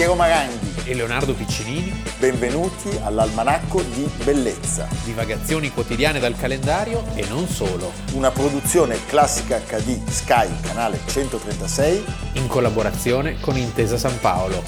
Piero Maranghi e Leonardo Piccinini. Benvenuti all'Almanacco di Bellezza. Divagazioni quotidiane dal calendario e non solo. Una produzione Classica HD Sky, canale 136, in collaborazione con Intesa San Paolo.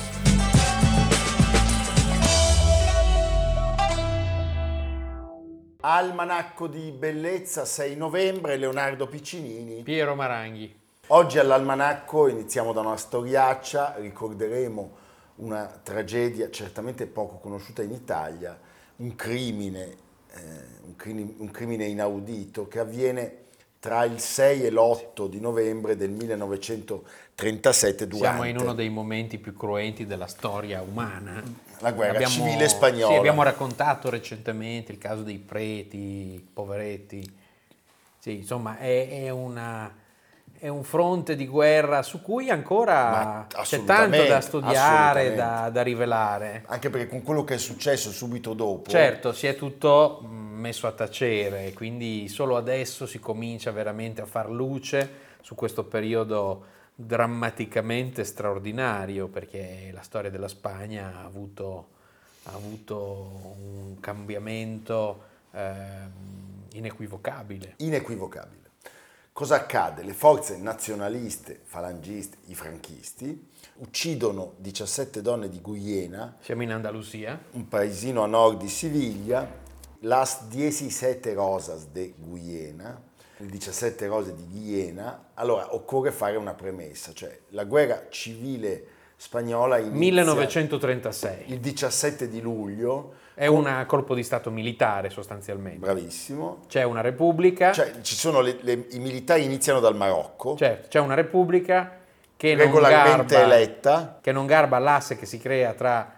Almanacco di Bellezza, 6 novembre, Leonardo Piccinini. Piero Maranghi. Oggi all'Almanacco iniziamo da una storiaccia, ricorderemo una tragedia certamente poco conosciuta in Italia, un crimine inaudito che avviene tra il 6 e l'8 di novembre del 1937 durante... Siamo in uno dei momenti più cruenti della storia umana. La guerra civile spagnola. Sì, abbiamo raccontato recentemente il caso dei preti, poveretti. Sì, insomma, è un fronte di guerra su cui ancora c'è tanto da studiare, da rivelare. Anche perché con quello che è successo subito dopo... Certo, si è tutto messo a tacere, quindi solo adesso si comincia veramente a far luce su questo periodo drammaticamente straordinario, perché la storia della Spagna ha avuto un cambiamento inequivocabile. Inequivocabile. Cosa accade? Le forze nazionaliste, falangiste, i franchisti, uccidono 17 donne di Guillena. Siamo in Andalusia. Un paesino a nord di Siviglia. Las 17 Rosas de Guillena, le 17 rose di Guillena. Allora, occorre fare una premessa, cioè la guerra civile spagnola inizia 1936. Il 17 di luglio. È un colpo di stato militare sostanzialmente. Bravissimo. C'è una repubblica. Cioè, ci sono i militari iniziano dal Marocco. Certo, c'è una repubblica che regolarmente non garba, eletta. Che non garba l'asse che si crea tra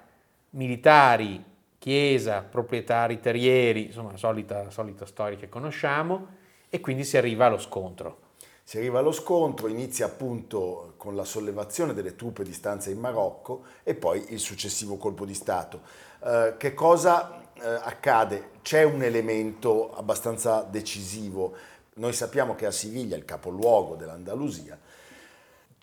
militari, chiesa, proprietari terrieri, insomma, solita storia che conosciamo, e quindi si arriva allo scontro. Si arriva allo scontro, inizia appunto con la sollevazione delle truppe di stanza in Marocco e poi il successivo colpo di Stato. Che cosa accade? C'è un elemento abbastanza decisivo. Noi sappiamo che a Siviglia, il capoluogo dell'Andalusia,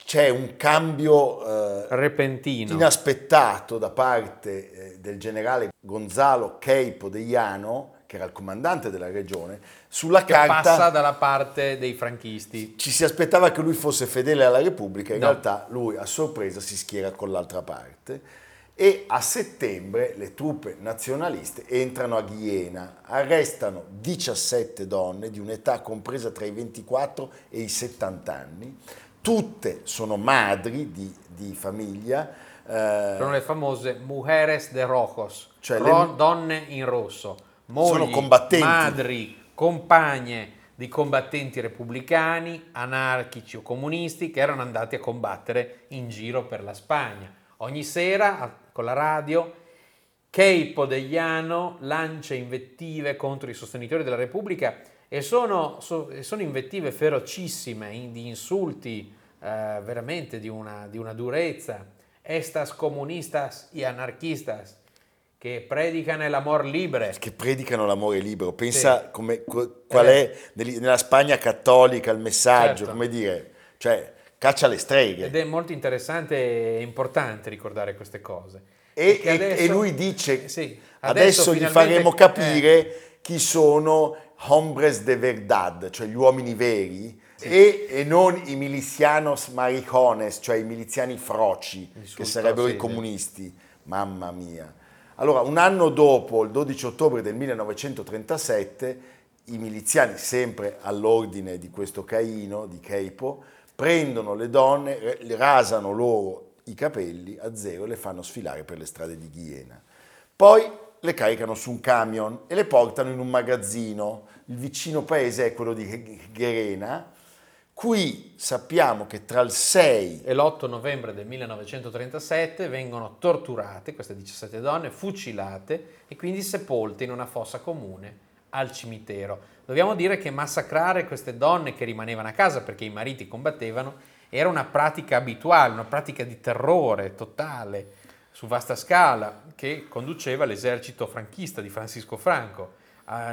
c'è un cambio repentino, inaspettato da parte del generale Gonzalo Queipo de Llano, che era il comandante della regione, sulla carta passa dalla parte dei franchisti. Ci si aspettava che lui fosse fedele alla Repubblica, in realtà lui a sorpresa si schiera con l'altra parte, e a settembre le truppe nazionaliste entrano a Guillena, arrestano 17 donne di un'età compresa tra i 24 e i 70 anni. Tutte sono madri di famiglia. Sono le famose mujeres de rojos, cioè donne in rosso. Mogli, sono combattenti. Madri, compagne di combattenti repubblicani, anarchici o comunisti che erano andati a combattere in giro per la Spagna. Ogni sera, con la radio, Queipo de Llano lancia invettive contro i sostenitori della Repubblica. E sono invettive ferocissime, di insulti veramente di una durezza. Estas comunistas y anarchistas che predicano l'amor libre. Che predicano l'amore libero. Pensa, sì, qual è nella Spagna cattolica il messaggio, certo. Come dire, cioè caccia le streghe. Ed è molto interessante e importante ricordare queste cose. E lui dice, sì, adesso gli faremo capire chi sono hombres de verdad, cioè gli uomini veri, sì, e non i milizianos maricones, cioè i miliziani froci, che sarebbero i comunisti. Mamma mia. Allora, un anno dopo, il 12 ottobre del 1937, i miliziani, sempre all'ordine di questo Caino, di Queipo, prendono le donne, rasano loro i capelli a zero e le fanno sfilare per le strade di Guillena. Poi le caricano su un camion e le portano in un magazzino. Il vicino paese è quello di Gerena. Qui sappiamo che tra il 6 e l'8 novembre del 1937 vengono torturate queste 17 donne, fucilate e quindi sepolte in una fossa comune al cimitero. Dobbiamo dire che massacrare queste donne che rimanevano a casa perché i mariti combattevano era una pratica abituale, una pratica di terrore totale su vasta scala, che conduceva l'esercito franchista di Francisco Franco.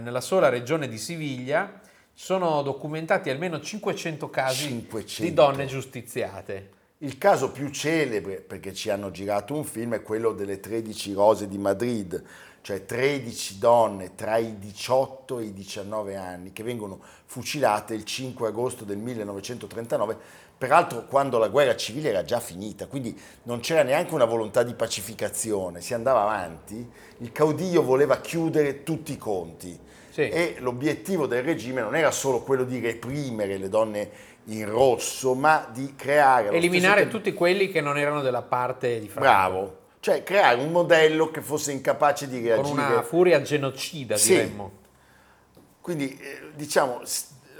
Nella sola regione di Siviglia sono documentati almeno 500 casi di donne giustiziate. Il caso più celebre, perché ci hanno girato un film, è quello delle 13 rose di Madrid, cioè 13 donne tra i 18 e i 19 anni che vengono fucilate il 5 agosto del 1939, peraltro quando la guerra civile era già finita, quindi non c'era neanche una volontà di pacificazione, si andava avanti, il caudillo voleva chiudere tutti i conti. Sì. E l'obiettivo del regime non era solo quello di reprimere le donne in rosso, ma di creare... Eliminare tutti quelli che non erano della parte di Franco. Bravo, cioè creare un modello che fosse incapace di reagire. Con una furia genocida, sì, diremmo. Quindi, diciamo,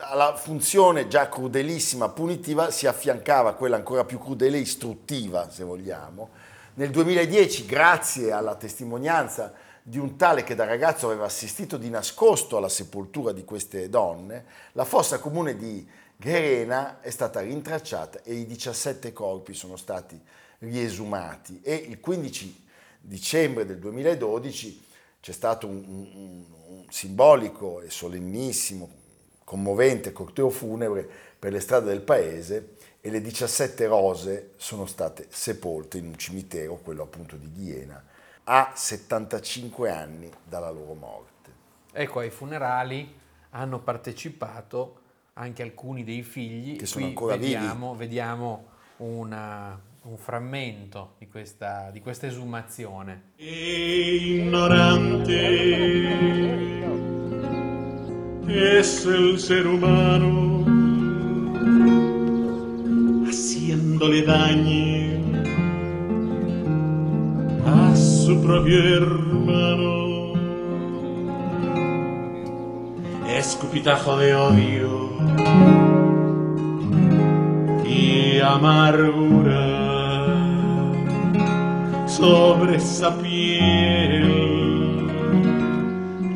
alla funzione già crudelissima, punitiva, si affiancava quella ancora più crudele, istruttiva, se vogliamo. Nel 2010, grazie alla testimonianza di un tale che da ragazzo aveva assistito di nascosto alla sepoltura di queste donne, la fossa comune di Guillena è stata rintracciata e i 17 corpi sono stati riesumati. E il 15 dicembre del 2012 c'è stato un simbolico e solennissimo, commovente corteo funebre per le strade del paese, e le 17 rose sono state sepolte in un cimitero, quello appunto di Guillena, a 75 anni dalla loro morte. Ecco, ai funerali hanno partecipato anche alcuni dei figli, che sono ancora vivi. Vediamo un frammento di questa esumazione. Ignorante es el ser humano haciéndole daño a su propio hermano, escupitajo de odio y amargura sobre esa piel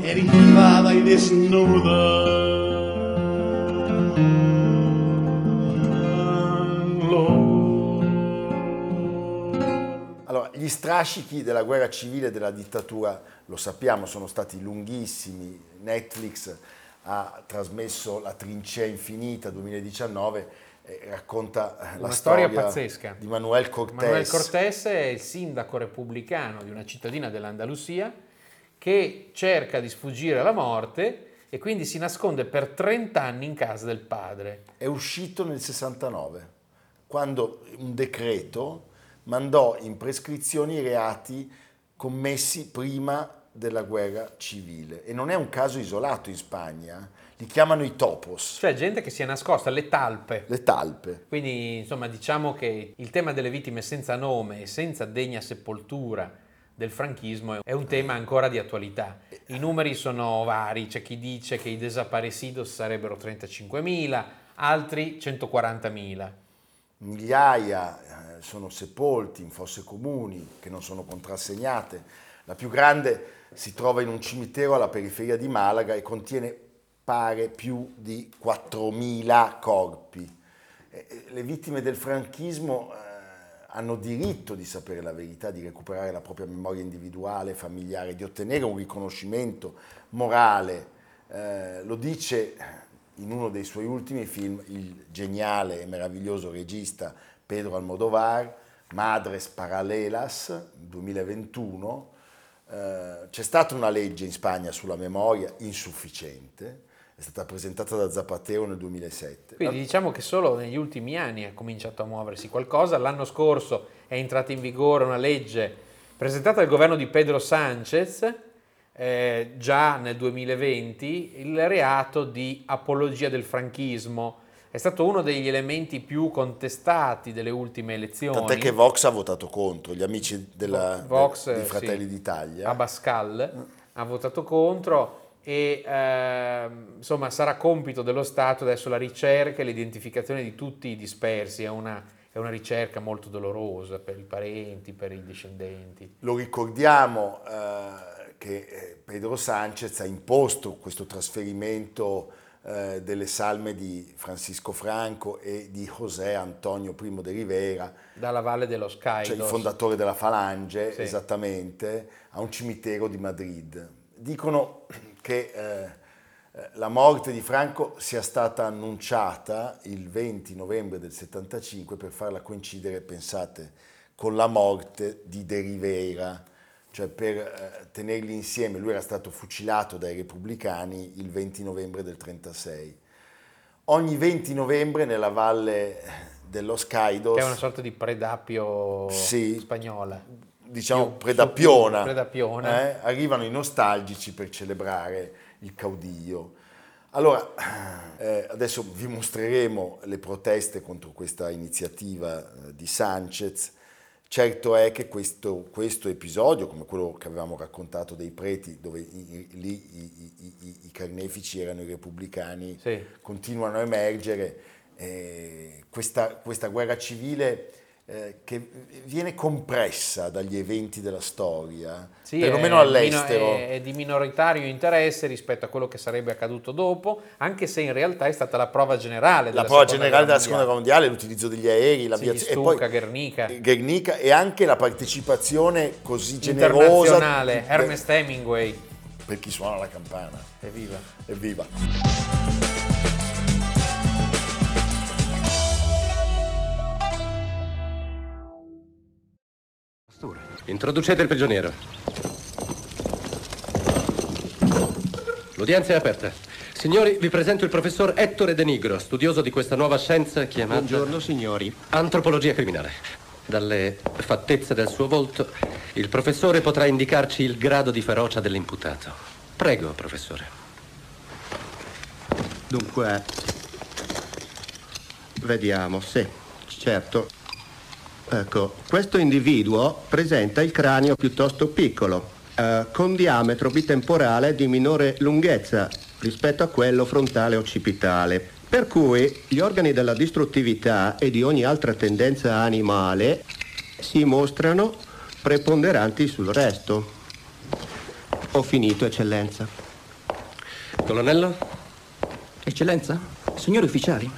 erizada y desnuda. Allora, gli strascichi della guerra civile e della dittatura, lo sappiamo, sono stati lunghissimi. Netflix ha trasmesso La trincea infinita 2019, racconta la storia pazzesca di Manuel Cortés. Manuel Cortés è il sindaco repubblicano di una cittadina dell'Andalusia che cerca di sfuggire alla morte e quindi si nasconde per 30 anni in casa del padre. È uscito nel 69, quando un decreto mandò in prescrizione i reati commessi prima della guerra civile, e non è un caso isolato in Spagna, li chiamano i topos, cioè gente che si è nascosta, le talpe. Quindi, insomma, diciamo che il tema delle vittime senza nome e senza degna sepoltura del franchismo è un tema ancora di attualità. I numeri sono vari, c'è chi dice che i desaparecidos sarebbero 35.000, altri 140.000. Migliaia sono sepolti in fosse comuni che non sono contrassegnate. La più grande si trova in un cimitero alla periferia di Malaga e contiene, pare, più di 4.000 corpi. Le vittime del franchismo hanno diritto di sapere la verità, di recuperare la propria memoria individuale e familiare, di ottenere un riconoscimento morale. Lo dice in uno dei suoi ultimi film il geniale e meraviglioso regista Pedro Almodovar, Madres Paralelas, 2021. C'è stata una legge in Spagna sulla memoria insufficiente, è stata presentata da Zapatero nel 2007. Quindi diciamo che solo negli ultimi anni ha cominciato a muoversi qualcosa. L'anno scorso è entrata in vigore una legge presentata dal governo di Pedro Sánchez, già nel 2020, il reato di apologia del franchismo è stato uno degli elementi più contestati delle ultime elezioni. Tant'è che Vox ha votato contro, gli amici dei Fratelli, sì, d'Italia. Abascal ha votato contro e insomma sarà compito dello Stato adesso la ricerca e l'identificazione di tutti i dispersi. È una ricerca molto dolorosa per i parenti, per i discendenti. Lo ricordiamo che Pedro Sánchez ha imposto questo trasferimento delle salme di Francisco Franco e di José Antonio Primo de Rivera dalla Valle de los Caídos, cioè il fondatore della Falange, sì, esattamente, a un cimitero di Madrid. Dicono che la morte di Franco sia stata annunciata il 20 novembre del 75 per farla coincidere, pensate, con la morte di De Rivera, cioè per tenerli insieme. Lui era stato fucilato dai repubblicani il 20 novembre del 36. Ogni 20 novembre nella Valle de los Caídos, che è una sorta di Predappio, sì, spagnola, diciamo Predappiona. Arrivano i nostalgici per celebrare il caudiglio. Allora, adesso vi mostreremo le proteste contro questa iniziativa di Sanchez. Certo è che questo episodio, come quello che avevamo raccontato dei preti, dove i carnefici erano i repubblicani, sì, continuano a emergere. Questa guerra civile che viene compressa dagli eventi della storia, sì, perlomeno all'estero. È di minoritario interesse rispetto a quello che sarebbe accaduto dopo, anche se in realtà è stata la prova generale della Seconda Guerra Mondiale, l'utilizzo degli aerei, l'aviazione, sì, Stuka, Gernica, e anche la partecipazione così generosa internazionale, Ernest Hemingway, per chi suona la campana. Evviva! Evviva! Introducete il prigioniero. L'udienza è aperta. Signori, vi presento il professor Ettore De Nigro, studioso di questa nuova scienza chiamata... Buongiorno, signori. Antropologia criminale. Dalle fattezze del suo volto, il professore potrà indicarci il grado di ferocia dell'imputato. Prego, professore. Dunque, vediamo, sì, certo. Ecco, questo individuo presenta il cranio piuttosto piccolo, con diametro bitemporale di minore lunghezza rispetto a quello frontale occipitale, per cui gli organi della distruttività e di ogni altra tendenza animale si mostrano preponderanti sul resto. Ho finito, Eccellenza. Colonnello? Eccellenza? Signori ufficiali?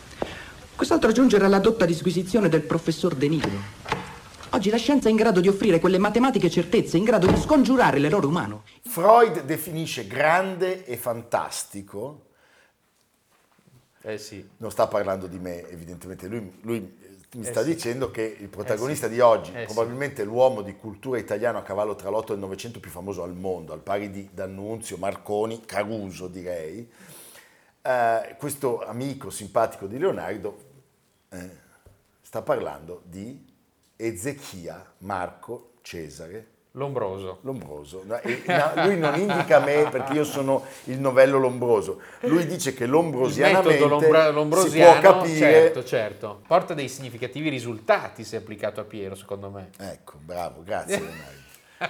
Quest'altro aggiungere alla dotta disquisizione del professor De Nigro. Oggi la scienza è in grado di offrire quelle matematiche certezze in grado di scongiurare l'errore umano. Freud definisce grande e fantastico. Sì. Non sta parlando di me, evidentemente. Lui mi sta dicendo che il protagonista di oggi, probabilmente l'uomo di cultura italiano a cavallo tra l'Otto e il Novecento più famoso al mondo, al pari di D'Annunzio, Marconi, Caruso, direi, questo amico simpatico di Leonardo sta parlando di Ezechia Marco Cesare Lombroso. No, lui non indica me perché io sono il novello Lombroso. Lui dice che lombrosianamente si può capire, certo, porta dei significativi risultati se applicato a Piero, secondo me. Ecco, bravo, grazie Leonardo.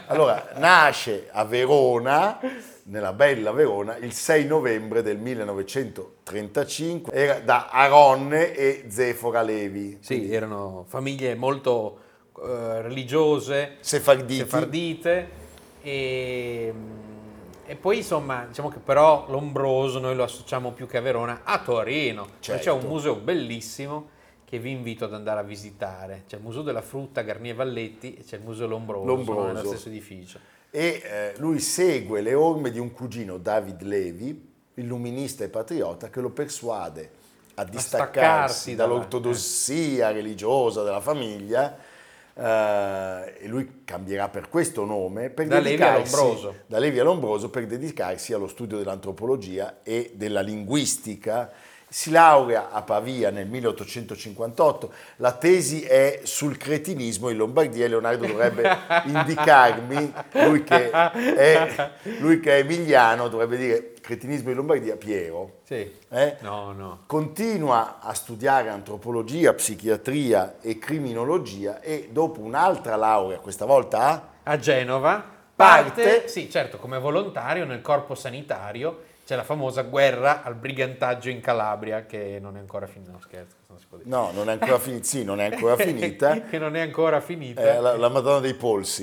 Allora, nasce a Verona, nella bella Verona, il 6 novembre del 1935, era da Aronne e Zefora Levi. Sì, quindi erano famiglie molto religiose, sefardite, e poi insomma, diciamo che però Lombroso noi lo associamo più che a Verona, a Torino. Certo. C'è un museo bellissimo che vi invito ad andare a visitare. C'è il Museo della Frutta, Garnier Valletti, e c'è il Museo Lombroso. Nello stesso edificio. E lui segue le orme di un cugino, David Levi, illuminista e patriota, che lo persuade a distaccarsi dall'ortodossia religiosa della famiglia, e lui cambierà per questo nome, per da Levi a Lombroso, per dedicarsi allo studio dell'antropologia e della linguistica. Si laurea a Pavia nel 1858, la tesi è sul cretinismo in Lombardia, e Leonardo dovrebbe indicarmi, lui che è emiliano, dovrebbe dire cretinismo in Lombardia, Piero. Sì. No. Continua a studiare antropologia, psichiatria e criminologia, e dopo un'altra laurea, questa volta a Genova, parte, sì, certo, come volontario nel corpo sanitario. C'è la famosa guerra al brigantaggio in Calabria, che non è ancora finita. No, scherzo, non si può dire. No, non è ancora finita. Sì, non è ancora finita. Che non è ancora finita. La Madonna dei Polsi.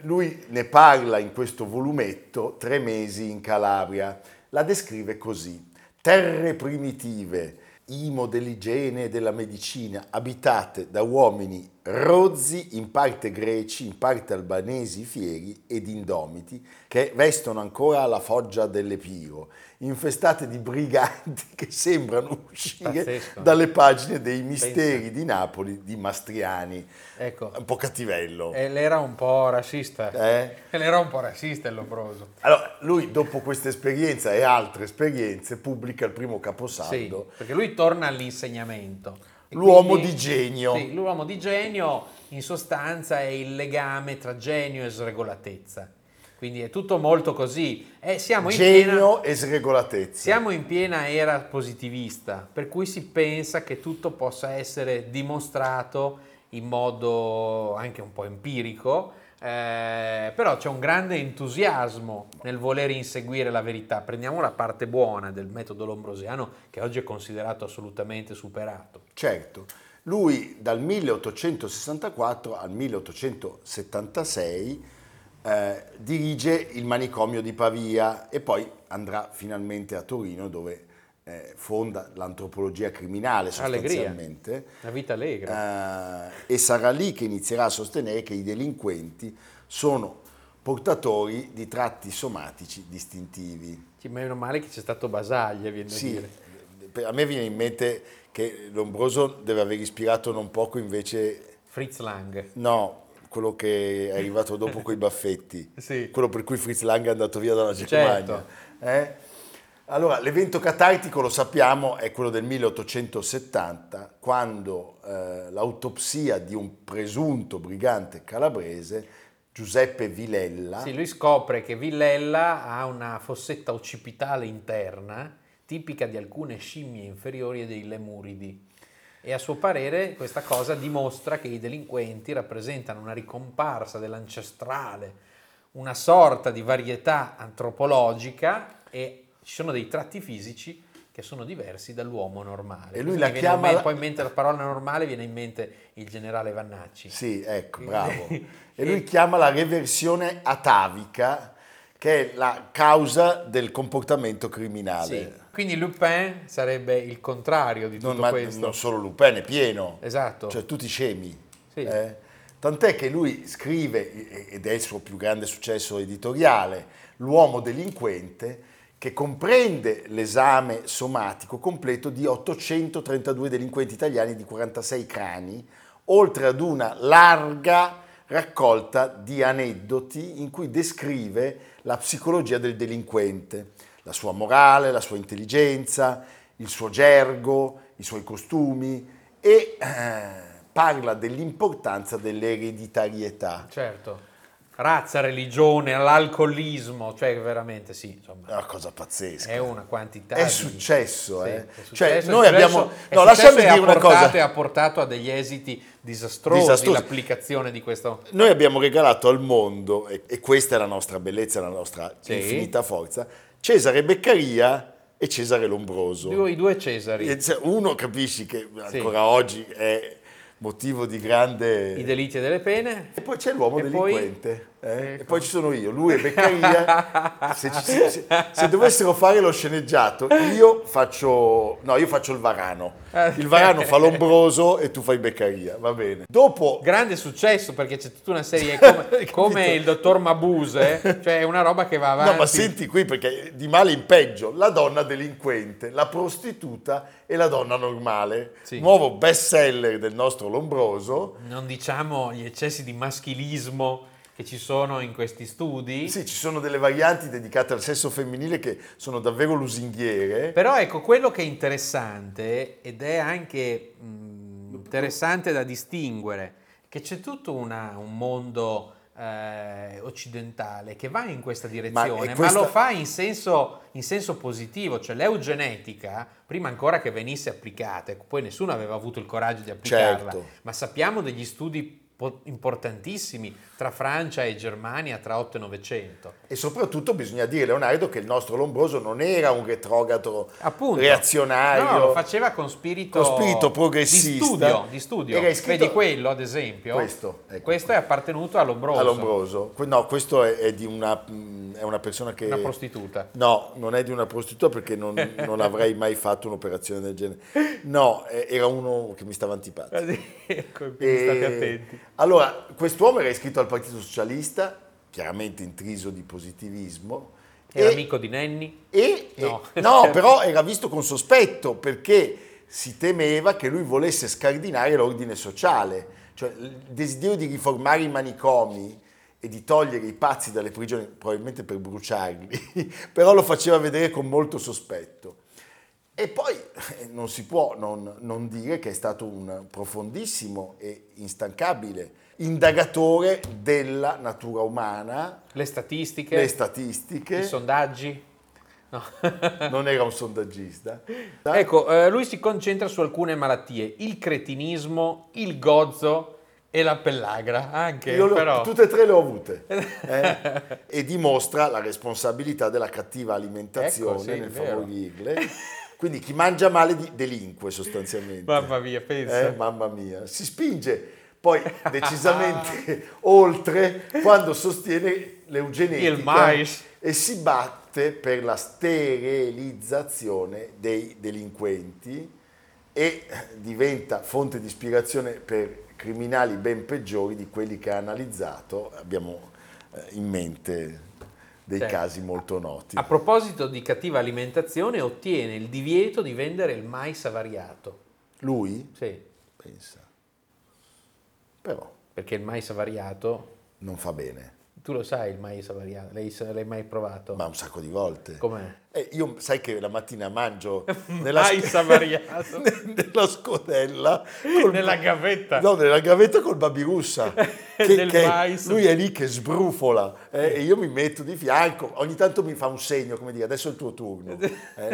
Lui ne parla in questo volumetto, 3 mesi in Calabria. La descrive così. Terre primitive, imo dell'igiene e della medicina, abitate da uomini rozzi, in parte greci, in parte albanesi fieri ed indomiti, che vestono ancora la foggia dell'Epiro, infestate di briganti che sembrano uscire dalle pagine dei misteri di Napoli di Mastriani. Ecco. Un po' cattivello. E l'era un po' razzista. L'era un po' razzista il Lombroso. Allora, lui dopo questa esperienza e altre esperienze pubblica il primo caposaldo. Sì, perché lui torna all'insegnamento. L'uomo quindi, di genio. Sì, l'uomo di genio in sostanza è il legame tra genio e sregolatezza. Quindi è tutto molto così. E sregolatezza. Siamo in piena era positivista, per cui si pensa che tutto possa essere dimostrato in modo anche un po' empirico, però c'è un grande entusiasmo nel voler inseguire la verità. Prendiamo la parte buona del metodo lombrosiano, che oggi è considerato assolutamente superato. Certo, lui dal 1864 al 1876 dirige il manicomio di Pavia e poi andrà finalmente a Torino, dove fonda l'antropologia criminale sostanzialmente. Allegria. La vita allegra. E sarà lì che inizierà a sostenere che i delinquenti sono portatori di tratti somatici distintivi. Sì, meno male che c'è stato Basaglia, viene a dire. A me viene in mente che Lombroso deve aver ispirato non poco invece... Fritz Lang. No, quello che è arrivato dopo coi baffetti. Sì. Quello per cui Fritz Lang è andato via dalla Germania. Certo. Allora, l'evento catartico, lo sappiamo, è quello del 1870, quando l'autopsia di un presunto brigante calabrese, Giuseppe Villella... Sì, lui scopre che Villella ha una fossetta occipitale interna, tipica di alcune scimmie inferiori e dei lemuridi. E a suo parere questa cosa dimostra che i delinquenti rappresentano una ricomparsa dell'ancestrale, una sorta di varietà antropologica e... Ci sono dei tratti fisici che sono diversi dall'uomo normale. E lui la chiama... Poi in mente la parola normale viene in mente il generale Vannacci. Sì, ecco, bravo. E lui chiama la reversione atavica, che è la causa del comportamento criminale. Sì, quindi Lupin sarebbe il contrario di tutto questo. Non solo Lupin, è pieno. Esatto. Cioè tutti scemi. Sì. Tant'è che lui scrive, ed è il suo più grande successo editoriale, L'uomo delinquente, che comprende l'esame somatico completo di 832 delinquenti italiani di 46 crani, oltre ad una larga raccolta di aneddoti in cui descrive la psicologia del delinquente, la sua morale, la sua intelligenza, il suo gergo, i suoi costumi e parla dell'importanza dell'ereditarietà. Certo. Razza, religione, l'alcolismo, cioè veramente sì, insomma. È una cosa pazzesca. È una quantità. È successo, di... Sì, cioè, noi abbiamo. No, lasciami dire una cosa. E ha portato a degli esiti disastrosi l'applicazione di questo. Noi abbiamo regalato al mondo, e questa è la nostra bellezza, la nostra infinita forza, Cesare Beccaria e Cesare Lombroso. I due Cesari. Uno, capisci che ancora oggi è. Motivo di grande... I delitti e delle pene. E poi c'è l'uomo delinquente. Poi... Ecco. E poi ci sono io, lui e Beccaria. Se dovessero fare lo sceneggiato, io faccio il Varano. Il Varano fa Lombroso e tu fai Beccaria, va bene. Dopo... Grande successo, perché c'è tutta una serie come il dottor Mabuse, cioè una roba che va avanti. No, ma senti qui, perché di male in peggio, la donna delinquente, la prostituta e la donna normale. Sì. Nuovo best seller del nostro Lombroso. Non diciamo gli eccessi di maschilismo che ci sono in questi studi. Sì, ci sono delle varianti dedicate al sesso femminile che sono davvero lusinghiere. Però ecco, quello che è interessante, ed è anche interessante da distinguere, che c'è tutto un mondo occidentale che va in questa direzione, ma lo fa in senso positivo, cioè l'eugenetica, prima ancora che venisse applicata, poi nessuno aveva avuto il coraggio di applicarla, certo. Ma sappiamo degli studi importantissimi tra Francia e Germania tra 8 e 900. E soprattutto bisogna dire, Leonardo, che il nostro Lombroso non era un retrogrado, appunto, reazionario. No, lo faceva con spirito progressista. Di studio. Vedi quello, ad esempio? Questo è appartenuto a Lombroso. No, questo è una persona che... Una prostituta. No, non è di una prostituta perché non avrei mai fatto un'operazione del genere. No, era uno che mi stava antipatico. Ecco, quindi state attenti. Allora, quest'uomo era iscritto al Partito Socialista, chiaramente intriso di positivismo. Era amico di Nenni? No, però era visto con sospetto, perché si temeva che lui volesse scardinare l'ordine sociale. Cioè, il desiderio di riformare i manicomi e di togliere i pazzi dalle prigioni, probabilmente per bruciarli, però lo faceva vedere con molto sospetto. E poi non si può non dire che è stato un profondissimo e instancabile indagatore della natura umana. Le statistiche. I sondaggi. No. Non era un sondaggista. Ecco, lui si concentra su alcune malattie, il cretinismo, il gozzo e la pellagra, anche. Tutte e tre le ho avute. E dimostra la responsabilità della cattiva alimentazione, ecco, sì, nel favorirle. Quindi chi mangia male delinque sostanzialmente. Mamma mia, pensa. Mamma mia. Si spinge poi decisamente oltre quando sostiene l'eugenetica il mais. E si batte per la sterilizzazione dei delinquenti e diventa fonte di ispirazione per criminali ben peggiori di quelli che ha analizzato. Abbiamo in mente dei casi molto noti. A proposito di cattiva alimentazione, ottiene il divieto di vendere il mais avariato. Lui? Sì. Pensa. Però. Perché il mais avariato... Non fa bene. Tu lo sai il mais avariato? L'hai mai provato? Ma un sacco di volte. Com'è? Io sai che la mattina mangio mais avariato nella scodella. Nella gavetta. No, nella gavetta col babirussa. Del mais. Lui è lì che sbrufola e io mi metto di fianco. Ogni tanto mi fa un segno, come dire, adesso è il tuo turno.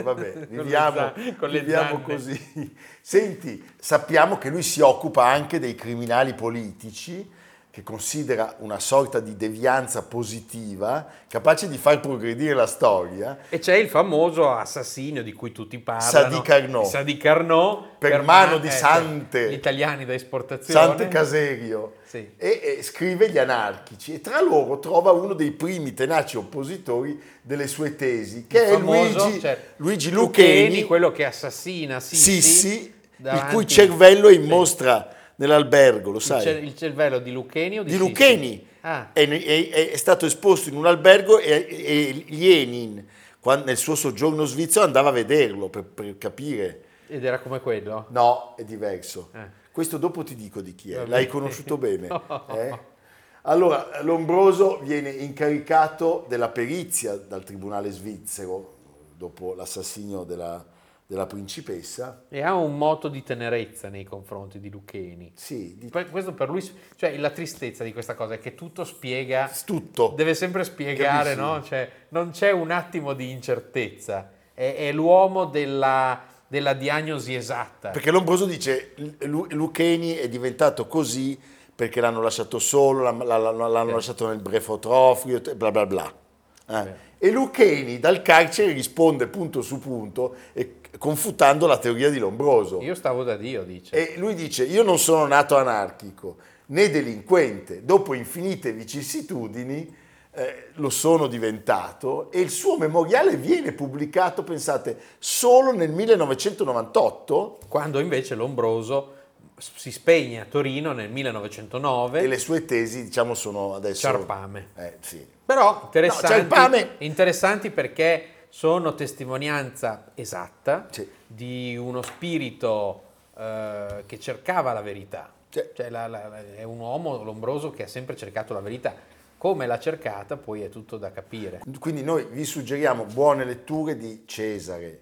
Vabbè, viviamo così. Senti, sappiamo che lui si occupa anche dei criminali politici, che considera una sorta di devianza positiva, capace di far progredire la storia. E c'è il famoso assassino di cui tutti parlano. Sadi Carnot. Per mano di Sante. Gli italiani da esportazione. Sante Caserio. Sì. E scrive gli anarchici. E tra loro trova uno dei primi tenaci oppositori delle sue tesi, che Luigi Lucheni. Quello che assassina Sissi, il cui cervello è in mostra nell'albergo, lo sai? Il cervello di Lucheni o di Sissi? Lucheni. Ah. È stato esposto in un albergo e Lenin, quando, nel suo soggiorno svizzero, andava a vederlo per capire. Ed era come quello? No, è diverso. Questo dopo ti dico di chi è. Vabbè. L'hai conosciuto bene. Allora, Lombroso viene incaricato della perizia dal tribunale svizzero dopo l'assassinio della principessa, e ha un moto di tenerezza nei confronti di Lucheni. Sì, questo per lui, cioè la tristezza di questa cosa è che tutto spiega, tutto deve sempre spiegare, no? Cioè, non c'è un attimo di incertezza, è l'uomo della diagnosi esatta. Perché Lombroso dice Lucheni è diventato così perché l'hanno lasciato solo, l'hanno lasciato nel brefotrofio, bla bla bla. E Lucheni dal carcere risponde punto su punto e confutando la teoria di Lombroso. Io stavo da Dio, dice. E lui dice: io non sono nato anarchico né delinquente, dopo infinite vicissitudini lo sono diventato, e il suo memoriale viene pubblicato, pensate, solo nel 1998, quando invece Lombroso si spegne a Torino nel 1909 e le sue tesi, diciamo, sono adesso ciarpame. Sì. Però interessanti perché sono testimonianza esatta, sì, di uno spirito che cercava la verità. Sì. Cioè, è un uomo, Lombroso, che ha sempre cercato la verità. Come l'ha cercata poi è tutto da capire. Quindi noi vi suggeriamo buone letture di Cesare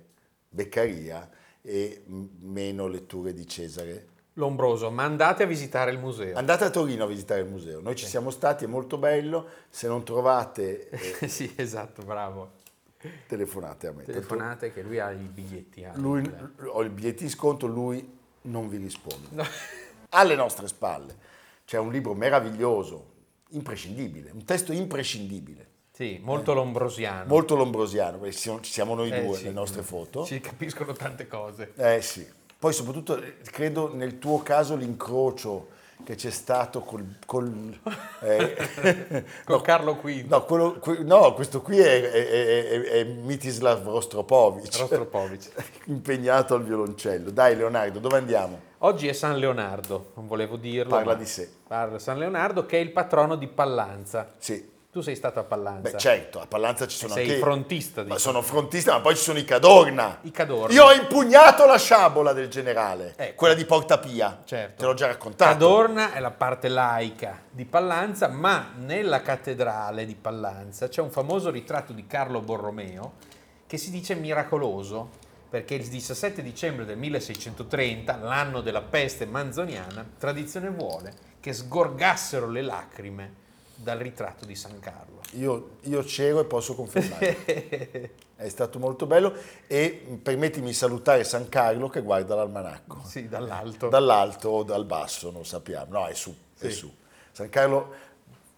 Beccaria e meno letture di Cesare Lombroso, ma andate a visitare il museo. Andate a Torino a visitare il museo. Noi ci siamo stati, è molto bello. Se non trovate... sì, esatto, bravo. Telefonate a me. Telefonate che lui ha i biglietti. Ho i biglietti in sconto, lui non vi risponde. No. Alle nostre spalle C'è un libro meraviglioso, imprescindibile, un testo imprescindibile. Sì, molto lombrosiano. Molto lombrosiano, perché siamo noi due, sì, le nostre foto. Ci capiscono tante cose. Sì. Poi soprattutto, credo, nel tuo caso, l'incrocio che c'è stato con Carlo Quinto. No, questo qui è Mitislav Rostropovich, impegnato al violoncello. Dai Leonardo, dove andiamo? Oggi è San Leonardo, non volevo dirlo. Parla di sé. Parla San Leonardo, che è il patrono di Pallanza. Sì. Tu sei stato a Pallanza. Beh, certo, a Pallanza ci sono sei frontista. Ma sono frontista, ma poi ci sono i Cadorna. I Cadorna. Io ho impugnato la sciabola del generale, quella di Portapia. Certo. Te l'ho già raccontato. Cadorna è la parte laica di Pallanza, ma nella cattedrale di Pallanza c'è un famoso ritratto di Carlo Borromeo che si dice miracoloso, perché il 17 dicembre del 1630, l'anno della peste manzoniana, tradizione vuole che sgorgassero le lacrime dal ritratto di San Carlo. Io c'ero e posso confermare. È stato molto bello, e permettimi di salutare San Carlo che guarda l'almanacco. Sì, dall'alto. Dall'alto o dal basso, non sappiamo. No, è su, sì. È su. San Carlo,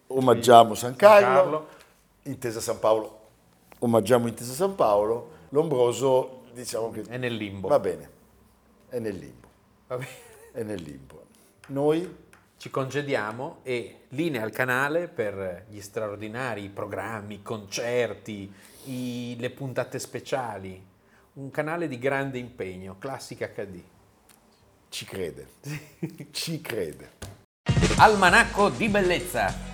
omaggiamo San Carlo. Intesa San Paolo, omaggiamo Intesa San Paolo. Lombroso, diciamo che... È nel limbo. Va bene, è nel limbo. Va bene. È nel limbo. Noi... Ci congediamo e linea al canale per gli straordinari programmi, concerti, le puntate speciali. Un canale di grande impegno, Classica HD. Ci crede, ci crede. Almanacco di Bellezza.